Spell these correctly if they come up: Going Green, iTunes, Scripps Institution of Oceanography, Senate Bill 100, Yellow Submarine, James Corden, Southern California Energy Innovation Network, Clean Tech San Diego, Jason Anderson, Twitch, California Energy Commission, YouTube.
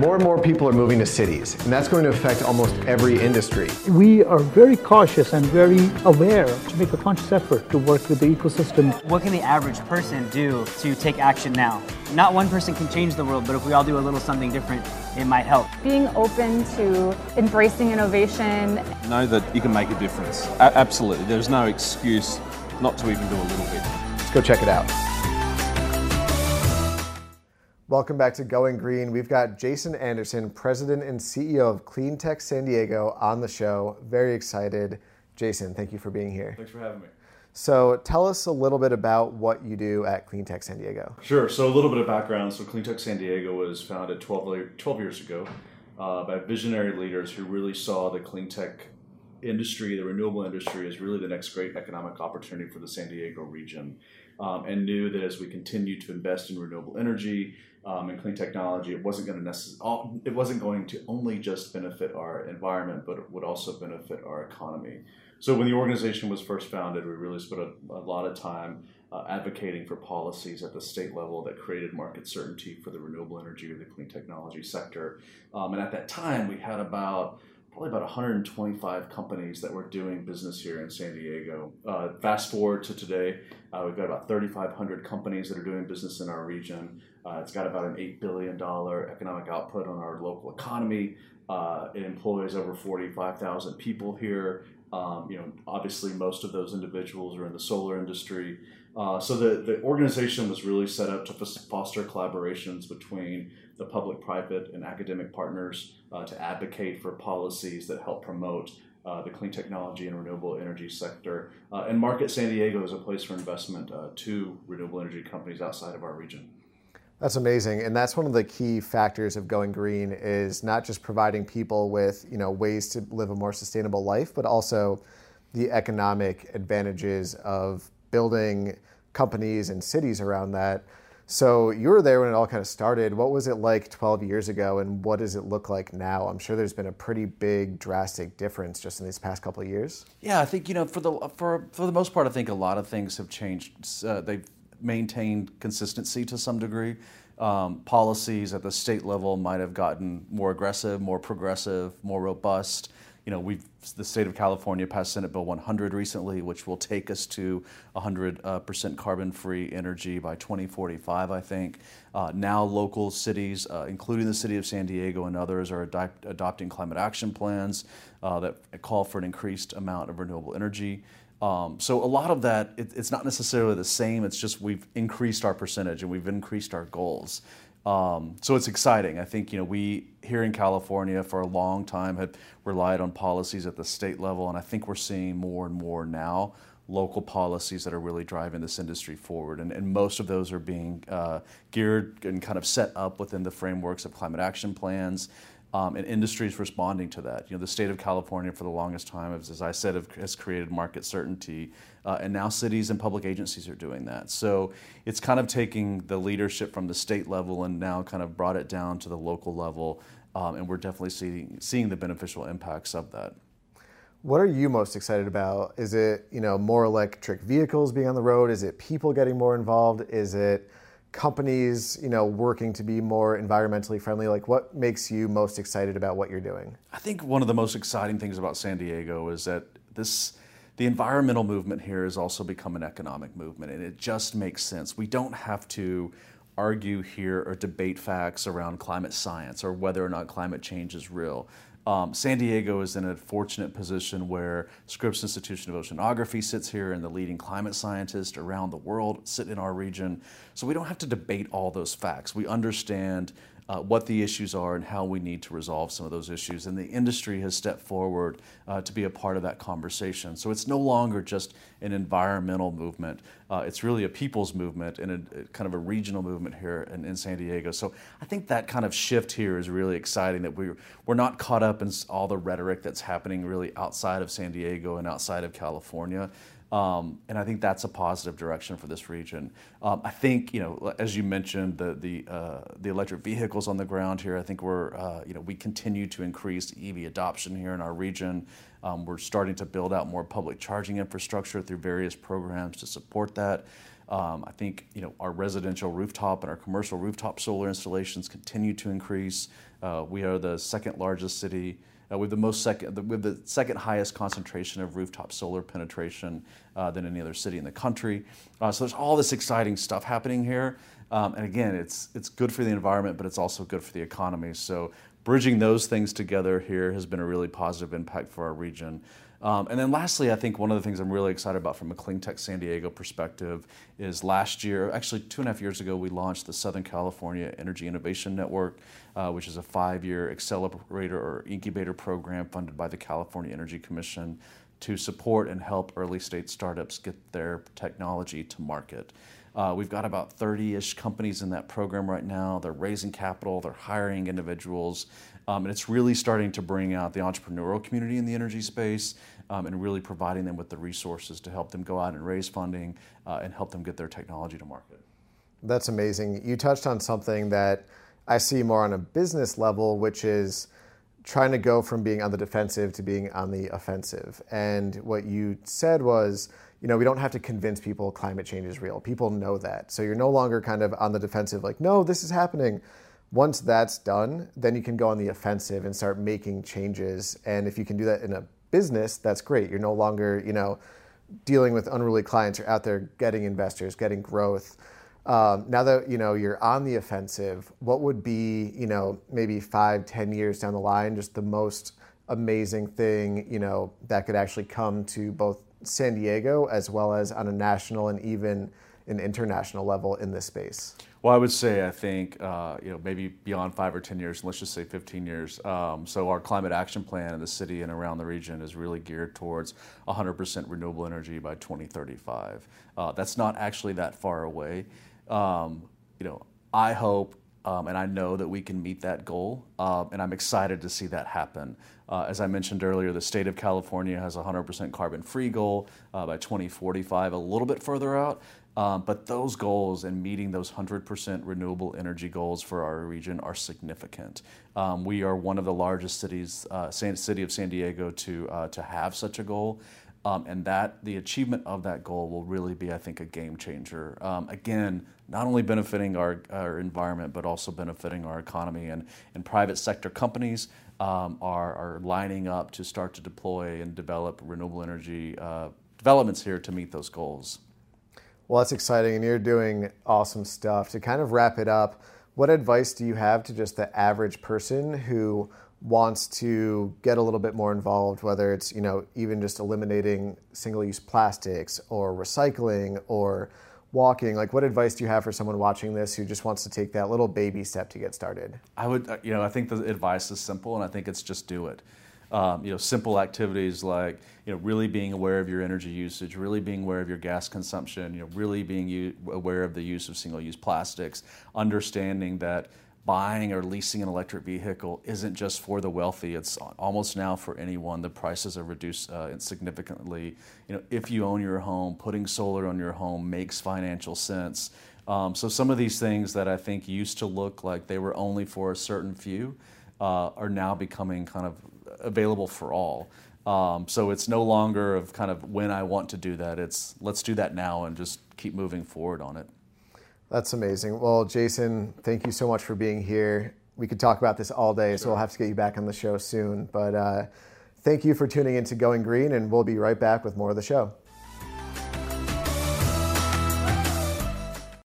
More and more people are moving to cities, and that's going to affect almost every industry. We are very cautious and very aware to make a conscious effort to work with the ecosystem. What can the average person do to take action now? Not one person can change the world, but if we all do a little something different, it might help. Being open to embracing innovation. Know that you can make a difference. Absolutely. There's no excuse not to even do a little bit. Let's go check it out. Welcome back to Going Green. We've got Jason Anderson, President and CEO of Clean Tech San Diego, on the show. Very excited. Jason, thank you for being here. Thanks for having me. So tell us a little bit about what you do at Clean Tech San Diego. Sure. So a little bit of background. So Clean Tech San Diego was founded 12 years ago by visionary leaders who really saw the clean tech industry, the renewable industry, as really the next great economic opportunity for the San Diego region. And knew that as we continued to invest in renewable energy and clean technology, it wasn't going to only just benefit our environment, but it would also benefit our economy. So when the organization was first founded, we really spent a lot of time advocating for policies at the state level that created market certainty for the renewable energy or the clean technology sector. And at that time, we had probably about 125 companies that were doing business here in San Diego. Fast forward to today, we've got about 3,500 companies that are doing business in our region. It's got about an $8 billion economic output on our local economy. It employs over 45,000 people here. Obviously most of those individuals are in the solar industry. So the organization was really set up to foster collaborations between the public, private, and academic partners to advocate for policies that help promote the clean technology and renewable energy sector. And Market San Diego is a place for investment to renewable energy companies outside of our region. That's amazing, and that's one of the key factors of going green is not just providing people with ways to live a more sustainable life, but also the economic advantages of building companies and cities around that. So you were there when it all kind of started. What was it like 12 years ago, and what does it look like now? I'm sure there's been a pretty big, drastic difference just in these past couple of years. Yeah, I think for the most part, I think a lot of things have changed. They've maintained consistency to some degree. Policies at the state level might have gotten more aggressive, more progressive, more robust. The state of California passed Senate Bill 100 recently, which will take us to 100% carbon-free energy by 2045, I think. Now local cities, including the city of San Diego and others, are adopting climate action plans that call for an increased amount of renewable energy. So a lot of that, it's not necessarily the same, it's just we've increased our percentage and we've increased our goals. So it's exciting. I think, we here in California for a long time had relied on policies at the state level, and I think we're seeing more and more now local policies that are really driving this industry forward. And most of those are being geared and kind of set up within the frameworks of climate action plans. And industries responding to that. The state of California for the longest time, as I said, has created market certainty, and now cities and public agencies are doing that. So it's kind of taking the leadership from the state level and now kind of brought it down to the local level, and we're definitely seeing the beneficial impacts of that. What are you most excited about? Is it, more electric vehicles being on the road? Is it people getting more involved? Is it companies, working to be more environmentally friendly? Like, what makes you most excited about what you're doing? I think one of the most exciting things about San Diego is that the environmental movement here has also become an economic movement, and it just makes sense. We don't have to argue here or debate facts around climate science or whether or not climate change is real. San Diego is in a fortunate position where Scripps Institution of Oceanography sits here, and the leading climate scientists around the world sit in our region. So we don't have to debate all those facts. We understand what the issues are and how we need to resolve some of those issues. And the industry has stepped forward to be a part of that conversation. So it's no longer just an environmental movement. It's really a people's movement and a kind of a regional movement here in San Diego. So I think that kind of shift here is really exciting, that we're not caught up in all the rhetoric that's happening really outside of San Diego and outside of California. And I think that's a positive direction for this region. I think, as you mentioned, the electric vehicles on the ground here. I think we continue to increase EV adoption here in our region. We're starting to build out more public charging infrastructure through various programs to support that. I think our residential rooftop and our commercial rooftop solar installations continue to increase. We are the second largest city with the second highest concentration of rooftop solar penetration than any other city in the country. So there's all this exciting stuff happening here. And again, it's good for the environment, but it's also good for the economy. So bridging those things together here has been a really positive impact for our region. And then lastly, I think one of the things I'm really excited about from a Clean Tech San Diego perspective is last year, actually 2.5 years ago, we launched the Southern California Energy Innovation Network, which is a 5-year accelerator or incubator program funded by the California Energy Commission to support and help early stage startups get their technology to market. We've got about 30-ish companies in that program right now. They're raising capital, they're hiring individuals, and it's really starting to bring out the entrepreneurial community in the energy space and really providing them with the resources to help them go out and raise funding and help them get their technology to market. That's amazing. You touched on something that I see more on a business level, which is trying to go from being on the defensive to being on the offensive. And what you said was, we don't have to convince people climate change is real. People know that. So you're no longer kind of on the defensive, like, no, this is happening. Once that's done, then you can go on the offensive and start making changes. And if you can do that in a business, that's great. You're no longer, dealing with unruly clients. You're out there getting investors, getting growth. Now that, you're on the offensive, what would be, maybe 5-10 years down the line, just the most amazing thing, that could actually come to both San Diego as well as on a national and even an international level in this space? Well, I would say, I think, maybe beyond 5 or 10 years, let's just say 15 years. So our climate action plan in the city and around the region is really geared towards 100% renewable energy by 2035. That's not actually that far away. I hope and I know that we can meet that goal, and I'm excited to see that happen. As I mentioned earlier, the state of California has a 100% carbon-free goal by 2045, a little bit further out. But those goals and meeting those 100% renewable energy goals for our region are significant. We are one of the largest cities, city of San Diego, to have such a goal. And that the achievement of that goal will really be, I think, a game changer. Again, not only benefiting our environment, but also benefiting our economy. And private sector companies are lining up to start to deploy and develop renewable energy developments here to meet those goals. Well, that's exciting, and you're doing awesome stuff. To kind of wrap it up, what advice do you have to just the average person who wants to get a little bit more involved, whether it's, even just eliminating single-use plastics or recycling or walking? Like, what advice do you have for someone watching this who just wants to take that little baby step to get started? I would, I think the advice is simple, and I think it's just do it. Simple activities like, really being aware of your energy usage, really being aware of your gas consumption, really being aware of the use of single-use plastics, understanding that buying or leasing an electric vehicle isn't just for the wealthy. It's almost now for anyone. The prices are reduced significantly. If you own your home, putting solar on your home makes financial sense. So some of these things that I think used to look like they were only for a certain few are now becoming kind of available for all. So it's no longer of kind of when I want to do that. It's let's do that now and just keep moving forward on it. That's amazing. Well, Jason, thank you so much for being here. We could talk about this all day, sure. So we'll have to get you back on the show soon. But thank you for tuning into Going Green, and we'll be right back with more of the show.